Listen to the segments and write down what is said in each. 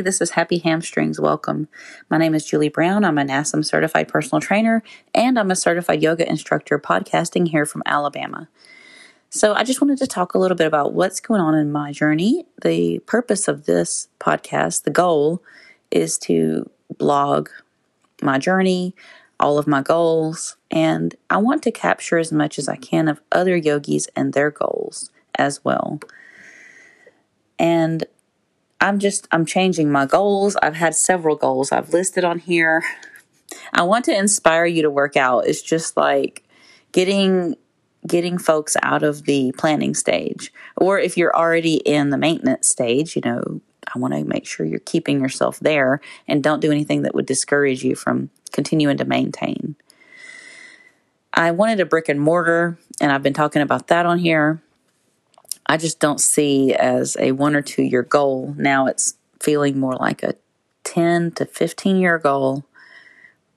Hey, this is Happy Hamstrings. Welcome. My name is Julie Brown. I'm a NASM certified personal trainer, and I'm a certified yoga instructor podcasting here from Alabama. So I just wanted to talk a little bit about what's going on in my journey. The purpose of this podcast, the goal, is to blog my journey, all of my goals, and I want to capture as much as I can of other yogis and their goals as well. And I'm changing my goals. I've had several goals I've listed on here. I want to inspire you to work out. It's just like getting folks out of the planning stage, or if you're already in the maintenance stage, you know, I want to make sure you're keeping yourself there and don't do anything that would discourage you from continuing to maintain. I wanted a brick and mortar, and I've been talking about that on here. I just don't see as a 1 or 2 year goal. Now it's feeling more like a 10 to 15 year goal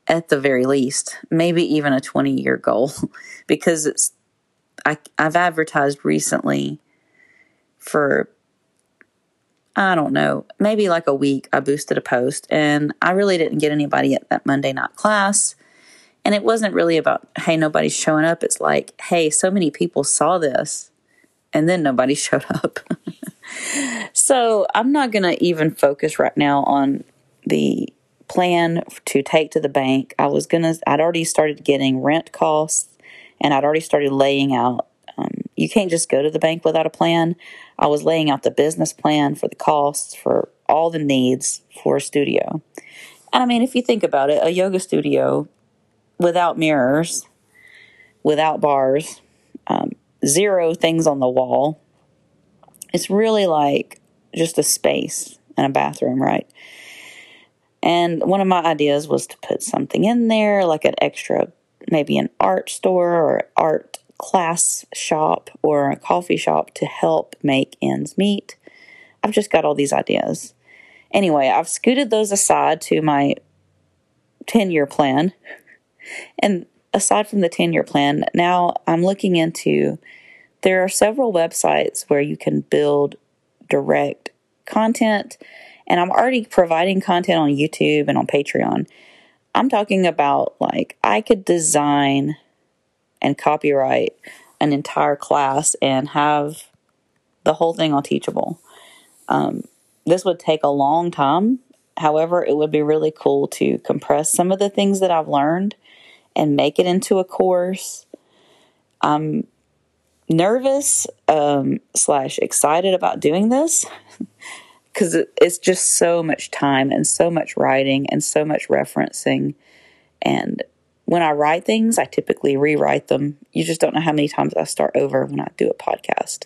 at the very least, maybe even a 20 year goal, because I've advertised recently for, I don't know, maybe like a week, I boosted a post, and I really didn't get anybody at that Monday night class. And it wasn't really about, hey, nobody's showing up. It's like, hey, so many people saw this, and then nobody showed up. So I'm not going to even focus right now on the plan to take to the bank. I'd already started getting rent costs, and I'd already started laying out. You can't just go to the bank without a plan. I was laying out the business plan for the costs, for all the needs for a studio. And I mean, if you think about it, a yoga studio without mirrors, without bars, zero things on the wall, it's really like just a space and a bathroom, right? And one of my ideas was to put something in there, like an extra, maybe an art store or art class shop or a coffee shop to help make ends meet. I've just got all these ideas. Anyway, I've scooted those aside to my 10-year plan. And aside from the 10-year plan, now I'm looking into, there are several websites where you can build direct content, and I'm already providing content on YouTube and on Patreon. I'm talking about, like, I could design and copyright an entire class and have the whole thing on Teachable. This would take a long time. However, it would be really cool to compress some of the things that I've learned and make it into a course. I'm nervous / excited about doing this because it's just so much time and so much writing and so much referencing. And when I write things, I typically rewrite them. You just don't know how many times I start over when I do a podcast.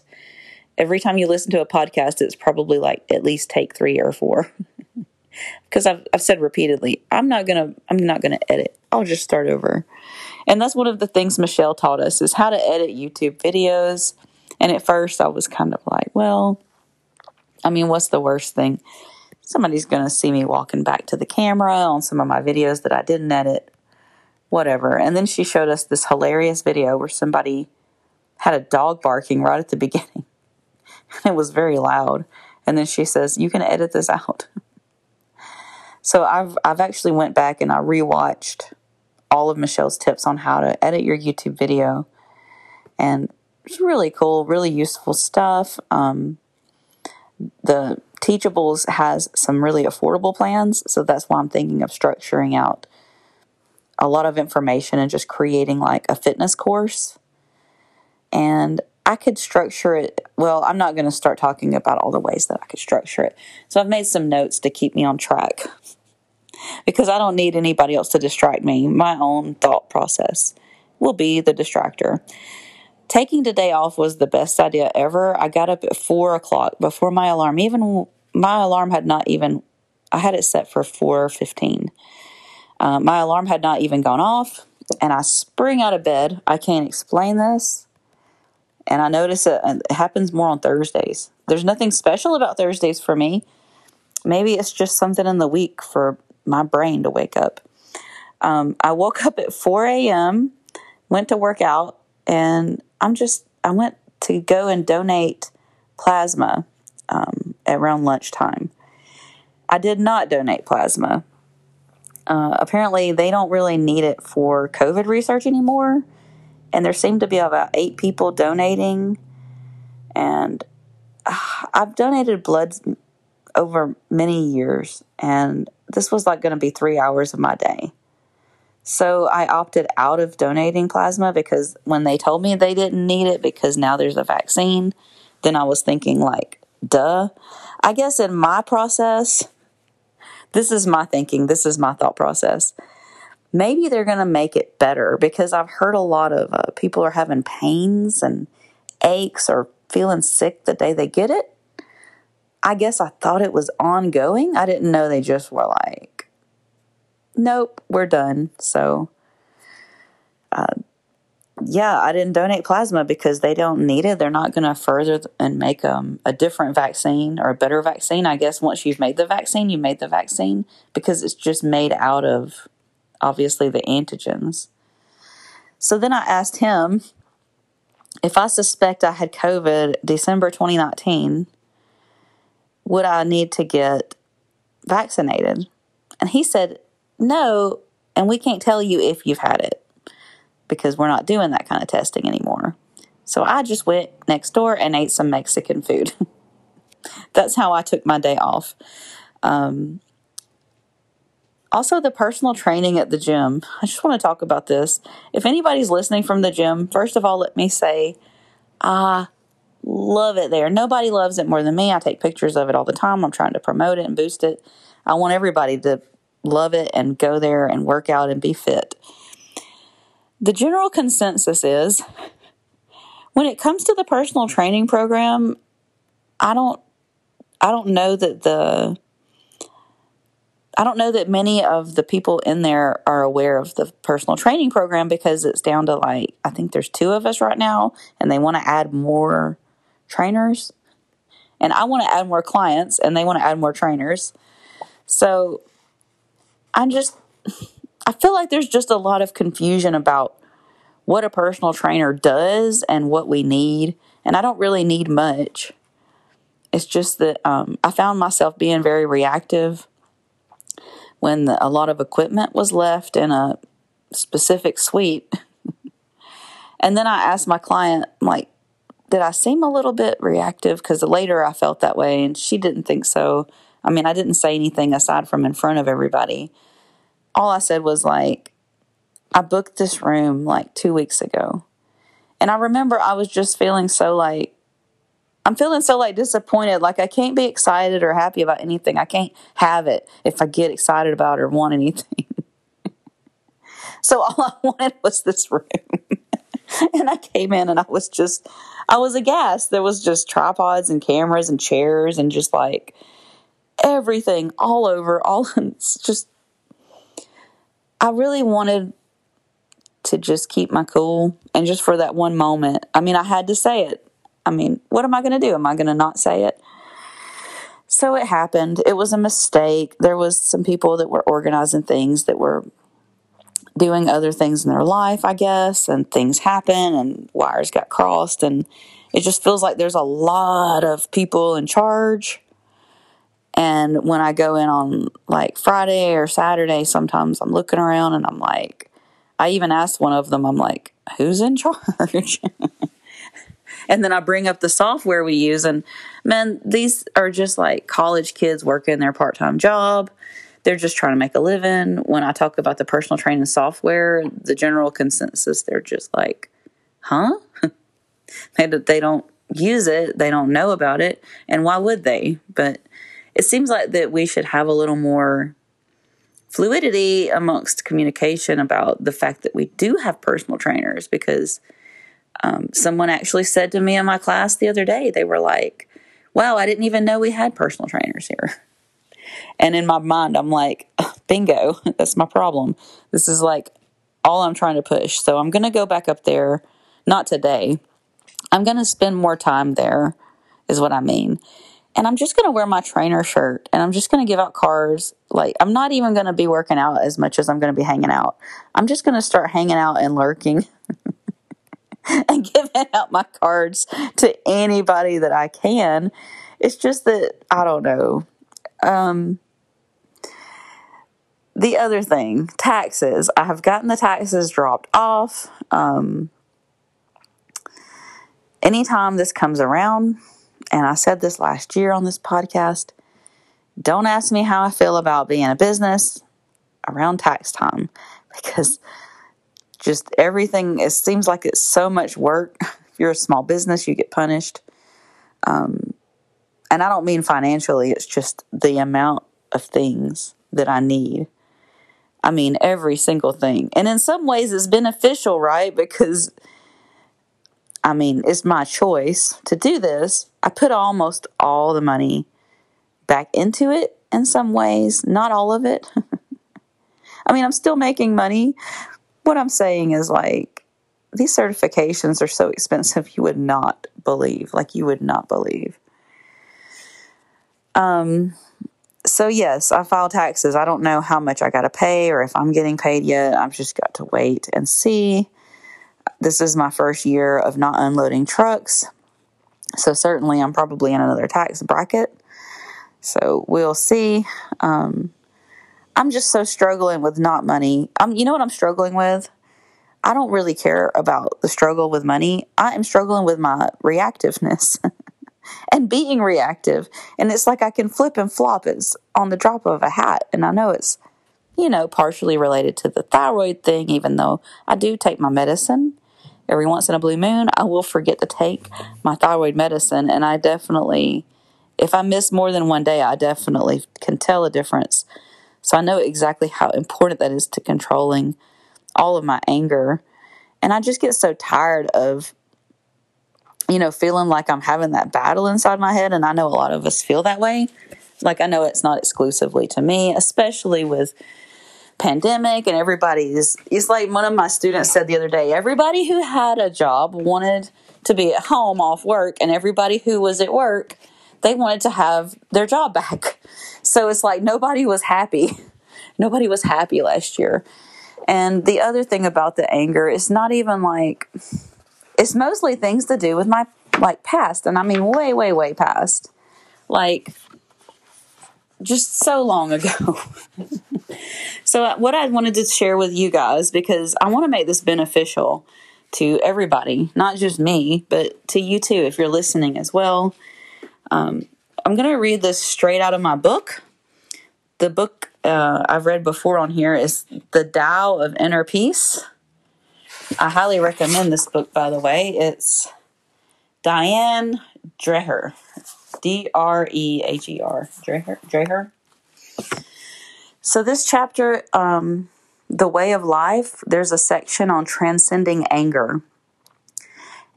Every time you listen to a podcast, it's probably like at least take 3 or 4. Because I've said repeatedly, I'm not gonna edit. I'll just start over. And that's one of the things Michelle taught us, is how to edit YouTube videos. And at first I was kind of like, well, I mean, what's the worst thing? Somebody's going to see me walking back to the camera on some of my videos that I didn't edit, whatever. And then she showed us this hilarious video where somebody had a dog barking right at the beginning. And it was very loud. And then she says, you can edit this out. So I've actually went back and I rewatched all of Michelle's tips on how to edit your YouTube video. And it's really cool, really useful stuff. The Teachables has some really affordable plans. So that's why I'm thinking of structuring out a lot of information and just creating like a fitness course. And I could structure it. Well, I'm not going to start talking about all the ways that I could structure it. So I've made some notes to keep me on track because I don't need anybody else to distract me. My own thought process will be the distractor. Taking today off was the best idea ever. I got up at 4 o'clock before my alarm. Even my alarm had not even, I had it set for 4:15. My alarm had not even gone off, and I spring out of bed. I can't explain this. And I notice it happens more on Thursdays. There's nothing special about Thursdays for me. Maybe it's just something in the week for my brain to wake up. I woke up at 4 a.m., went to work out, and I went to go and donate plasma around lunchtime. I did not donate plasma. Apparently, they don't really need it for COVID research anymore. And there seemed to be about 8 people donating. And I've donated blood over many years. And this was like going to be 3 hours of my day. So I opted out of donating plasma because when they told me they didn't need it because now there's a vaccine, then I was thinking like, duh. I guess in my process, this is my thinking. This is my thought process. Maybe they're going to make it better because I've heard a lot of people are having pains and aches or feeling sick the day they get it. I guess I thought it was ongoing. I didn't know they just were like, nope, we're done. So, yeah, I didn't donate plasma because they don't need it. They're not going to further and make a different vaccine or a better vaccine. I guess once you've made the vaccine, you made the vaccine because it's just made out of, obviously, the antigens. So then I asked him if I suspect I had COVID December 2019, would I need to get vaccinated? And he said, no, and we can't tell you if you've had it because we're not doing that kind of testing anymore. So I just went next door and ate some Mexican food. That's how I took my day off. Also, the personal training at the gym. I just want to talk about this. If anybody's listening from the gym, first of all, let me say, I love it there. Nobody loves it more than me. I take pictures of it all the time. I'm trying to promote it and boost it. I want everybody to love it and go there and work out and be fit. The general consensus is, when it comes to the personal training program, I don't know that many of the people in there are aware of the personal training program because it's down to like, I think there's 2 of us right now and they want to add more trainers and I want to add more clients and they want to add more trainers. So I feel like there's just a lot of confusion about what a personal trainer does and what we need. And I don't really need much. It's just that I found myself being very reactive when a lot of equipment was left in a specific suite. And then I asked my client, like, did I seem a little bit reactive? Because later I felt that way, and she didn't think so. I mean, I didn't say anything aside from in front of everybody. All I said was, like, I booked this room, like, 2 weeks ago. And I remember I was just feeling so, like, I'm feeling so, like, disappointed. Like, I can't be excited or happy about anything. I can't have it if I get excited about or want anything. So all I wanted was this room. And I came in and I was aghast. There was just tripods and cameras and chairs and just, like, everything all over. I really wanted to just keep my cool and just for that one moment. I mean, I had to say it. I mean, what am I going to do? Am I going to not say it? So it happened. It was a mistake. There was some people that were organizing things that were doing other things in their life, I guess, and things happen and wires got crossed and it just feels like there's a lot of people in charge. And when I go in on like Friday or Saturday, sometimes I'm looking around and I'm like, I even asked one of them, I'm like, who's in charge? And then I bring up the software we use and man, these are just like college kids working their part-time job. They're just trying to make a living. When I talk about the personal training software, the general consensus, they're just like, huh? They don't use it. They don't know about it. And why would they? But it seems like that we should have a little more fluidity amongst communication about the fact that we do have personal trainers because someone actually said to me in my class the other day, they were like, wow, I didn't even know we had personal trainers here. And in my mind, I'm like, bingo, that's my problem. This is like all I'm trying to push. So I'm going to go back up there. Not today. I'm going to spend more time there is what I mean. And I'm just going to wear my trainer shirt and I'm just going to give out cards. Like, I'm not even going to be working out as much as I'm going to be hanging out. I'm just going to start hanging out and lurking and giving out my cards to anybody that I can. It's just that, I don't know. The other thing, taxes. I have gotten the taxes dropped off. Anytime this comes around, and I said this last year on this podcast, don't ask me how I feel about being a business around tax time, because just everything, it seems like it's so much work. If you're a small business, you get punished. And I don't mean financially, it's just the amount of things that I need. I mean, every single thing. And in some ways it's beneficial, right? Because, I mean, it's my choice to do this. I put almost all the money back into it in some ways. Not all of it. I mean, I'm still making money. What I'm saying is, like, these certifications are so expensive you would not believe. Like, you would not believe. So, yes, I filed taxes. I don't know how much I got to pay or if I'm getting paid yet. I've just got to wait and see. This is my first year of not unloading trucks. So, certainly, I'm probably in another tax bracket. So, we'll see. I'm just so struggling with not money. You know what I'm struggling with? I don't really care about the struggle with money. I am struggling with my reactiveness and being reactive. And it's like I can flip and flop. It's on the drop of a hat. And I know it's, you know, partially related to the thyroid thing, even though I do take my medicine. Every once in a blue moon, I will forget to take my thyroid medicine. And I definitely, if I miss more than one day, I definitely can tell a difference. So I know exactly how important that is to controlling all of my anger. And I just get so tired of, you know, feeling like I'm having that battle inside my head. And I know a lot of us feel that way. Like, I know it's not exclusively to me, especially with pandemic and everybody's. It's like one of my students said the other day, everybody who had a job wanted to be at home off work, and everybody who was at work, they wanted to have their job back. So it's like nobody was happy. Nobody was happy last year. And the other thing about the anger, it's not even like, it's mostly things to do with my, like, past. And I mean, way, way, way past. Like, just so long ago. So what I wanted to share with you guys, because I want to make this beneficial to everybody, not just me, but to you too, if you're listening as well. I'm going to read this straight out of my book. The book I've read before on here is The Tao of Inner Peace. I highly recommend this book, by the way. It's Diane Dreher. D-R-E-H-E-R. Dreher. So this chapter, The Way of Life, there's a section on transcending anger.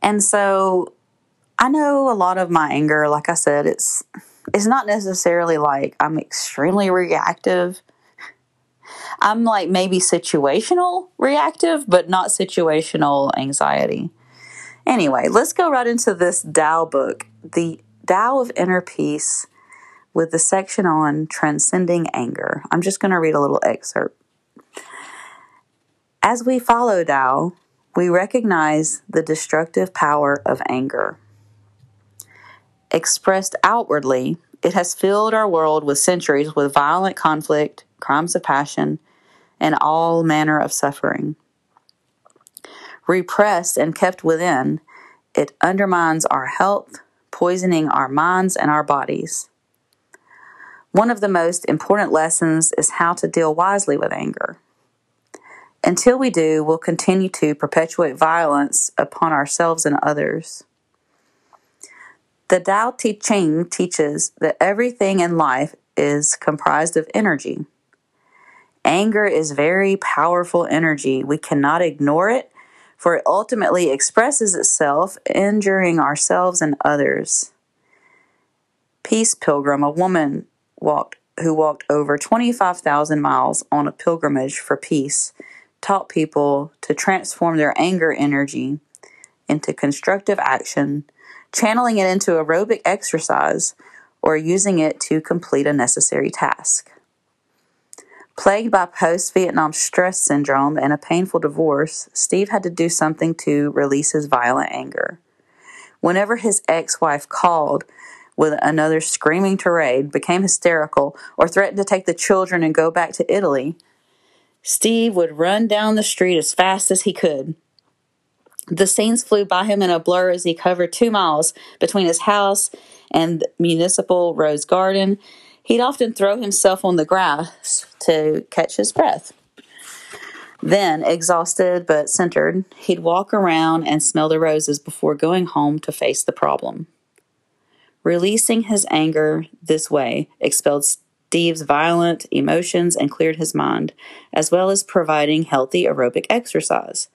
And so I know a lot of my anger, like I said, it's not necessarily like I'm extremely reactive. I'm like maybe situational reactive, but not situational anxiety. Anyway, let's go right into this Tao book, The Tao of Inner Peace, with the section on transcending anger. I'm just going to read a little excerpt. As we follow Tao, we recognize the destructive power of anger. Expressed outwardly, it has filled our world with centuries with violent conflict, crimes of passion, and all manner of suffering. Repressed and kept within, it undermines our health, poisoning our minds and our bodies. One of the most important lessons is how to deal wisely with anger. Until we do, we'll continue to perpetuate violence upon ourselves and others. The Tao Te Ching teaches that everything in life is comprised of energy. Anger is very powerful energy. We cannot ignore it, for it ultimately expresses itself, injuring ourselves and others. Peace Pilgrim, a woman who walked over 25,000 miles on a pilgrimage for peace, taught people to transform their anger energy into constructive action, channeling it into aerobic exercise, or using it to complete a necessary task. Plagued by post-Vietnam stress syndrome and a painful divorce, Steve had to do something to release his violent anger. Whenever his ex-wife called with another screaming tirade, became hysterical, or threatened to take the children and go back to Italy, Steve would run down the street as fast as he could. The scenes flew by him in a blur as he covered 2 miles between his house and Municipal Rose Garden. He'd often throw himself on the grass to catch his breath. Then, exhausted but centered, he'd walk around and smell the roses before going home to face the problem. Releasing his anger this way expelled Steve's violent emotions and cleared his mind, as well as providing healthy aerobic exercise.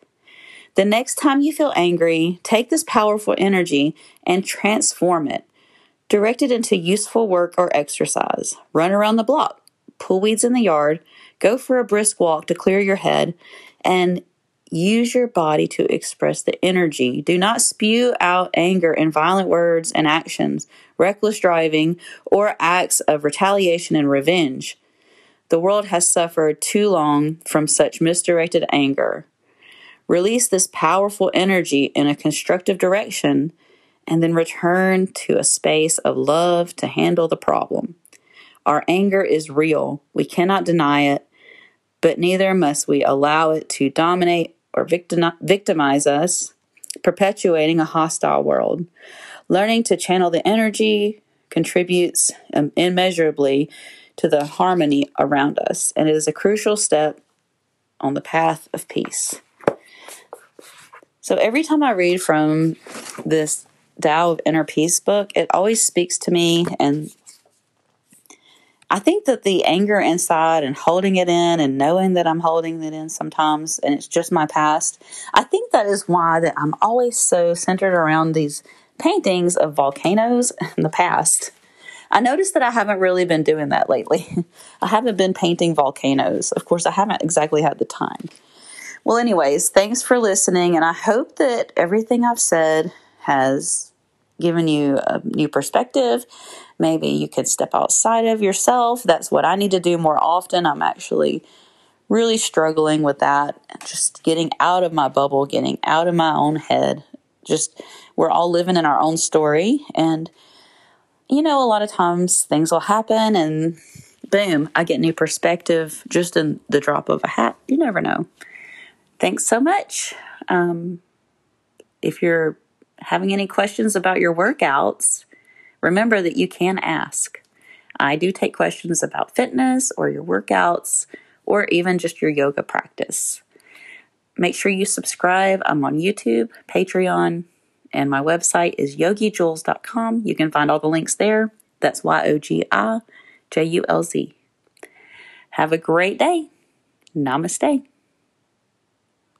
The next time you feel angry, take this powerful energy and transform it. Direct it into useful work or exercise. Run around the block, pull weeds in the yard, go for a brisk walk to clear your head, and use your body to express the energy. Do not spew out anger in violent words and actions, reckless driving, or acts of retaliation and revenge. The world has suffered too long from such misdirected anger. Release this powerful energy in a constructive direction and then return to a space of love to handle the problem. Our anger is real. We cannot deny it, but neither must we allow it to dominate or victimize us, perpetuating a hostile world. Learning to channel the energy contributes immeasurably to the harmony around us, and it is a crucial step on the path of peace. So every time I read from this Tao of Inner Peace book, it always speaks to me, and I think that the anger inside and holding it in and knowing that I'm holding it in sometimes, and it's just my past, I think that is why that I'm always so centered around these paintings of volcanoes and the past. I noticed that I haven't really been doing that lately. I haven't been painting volcanoes. Of course, I haven't exactly had the time. Well, anyways, thanks for listening, and I hope that everything I've said has given you a new perspective. Maybe you could step outside of yourself. That's what I need to do more often. I'm actually really struggling with that. Just getting out of my bubble, getting out of my own head. Just, we're all living in our own story. And, you know, a lot of times things will happen and boom, I get new perspective just in the drop of a hat. You never know. Thanks so much. If you're having any questions about your workouts, remember that you can ask. I do take questions about fitness or your workouts or even just your yoga practice. Make sure you subscribe. I'm on YouTube, Patreon, and my website is yogijules.com. You can find all the links there. That's YOGIJULZ. Have a great day. Namaste.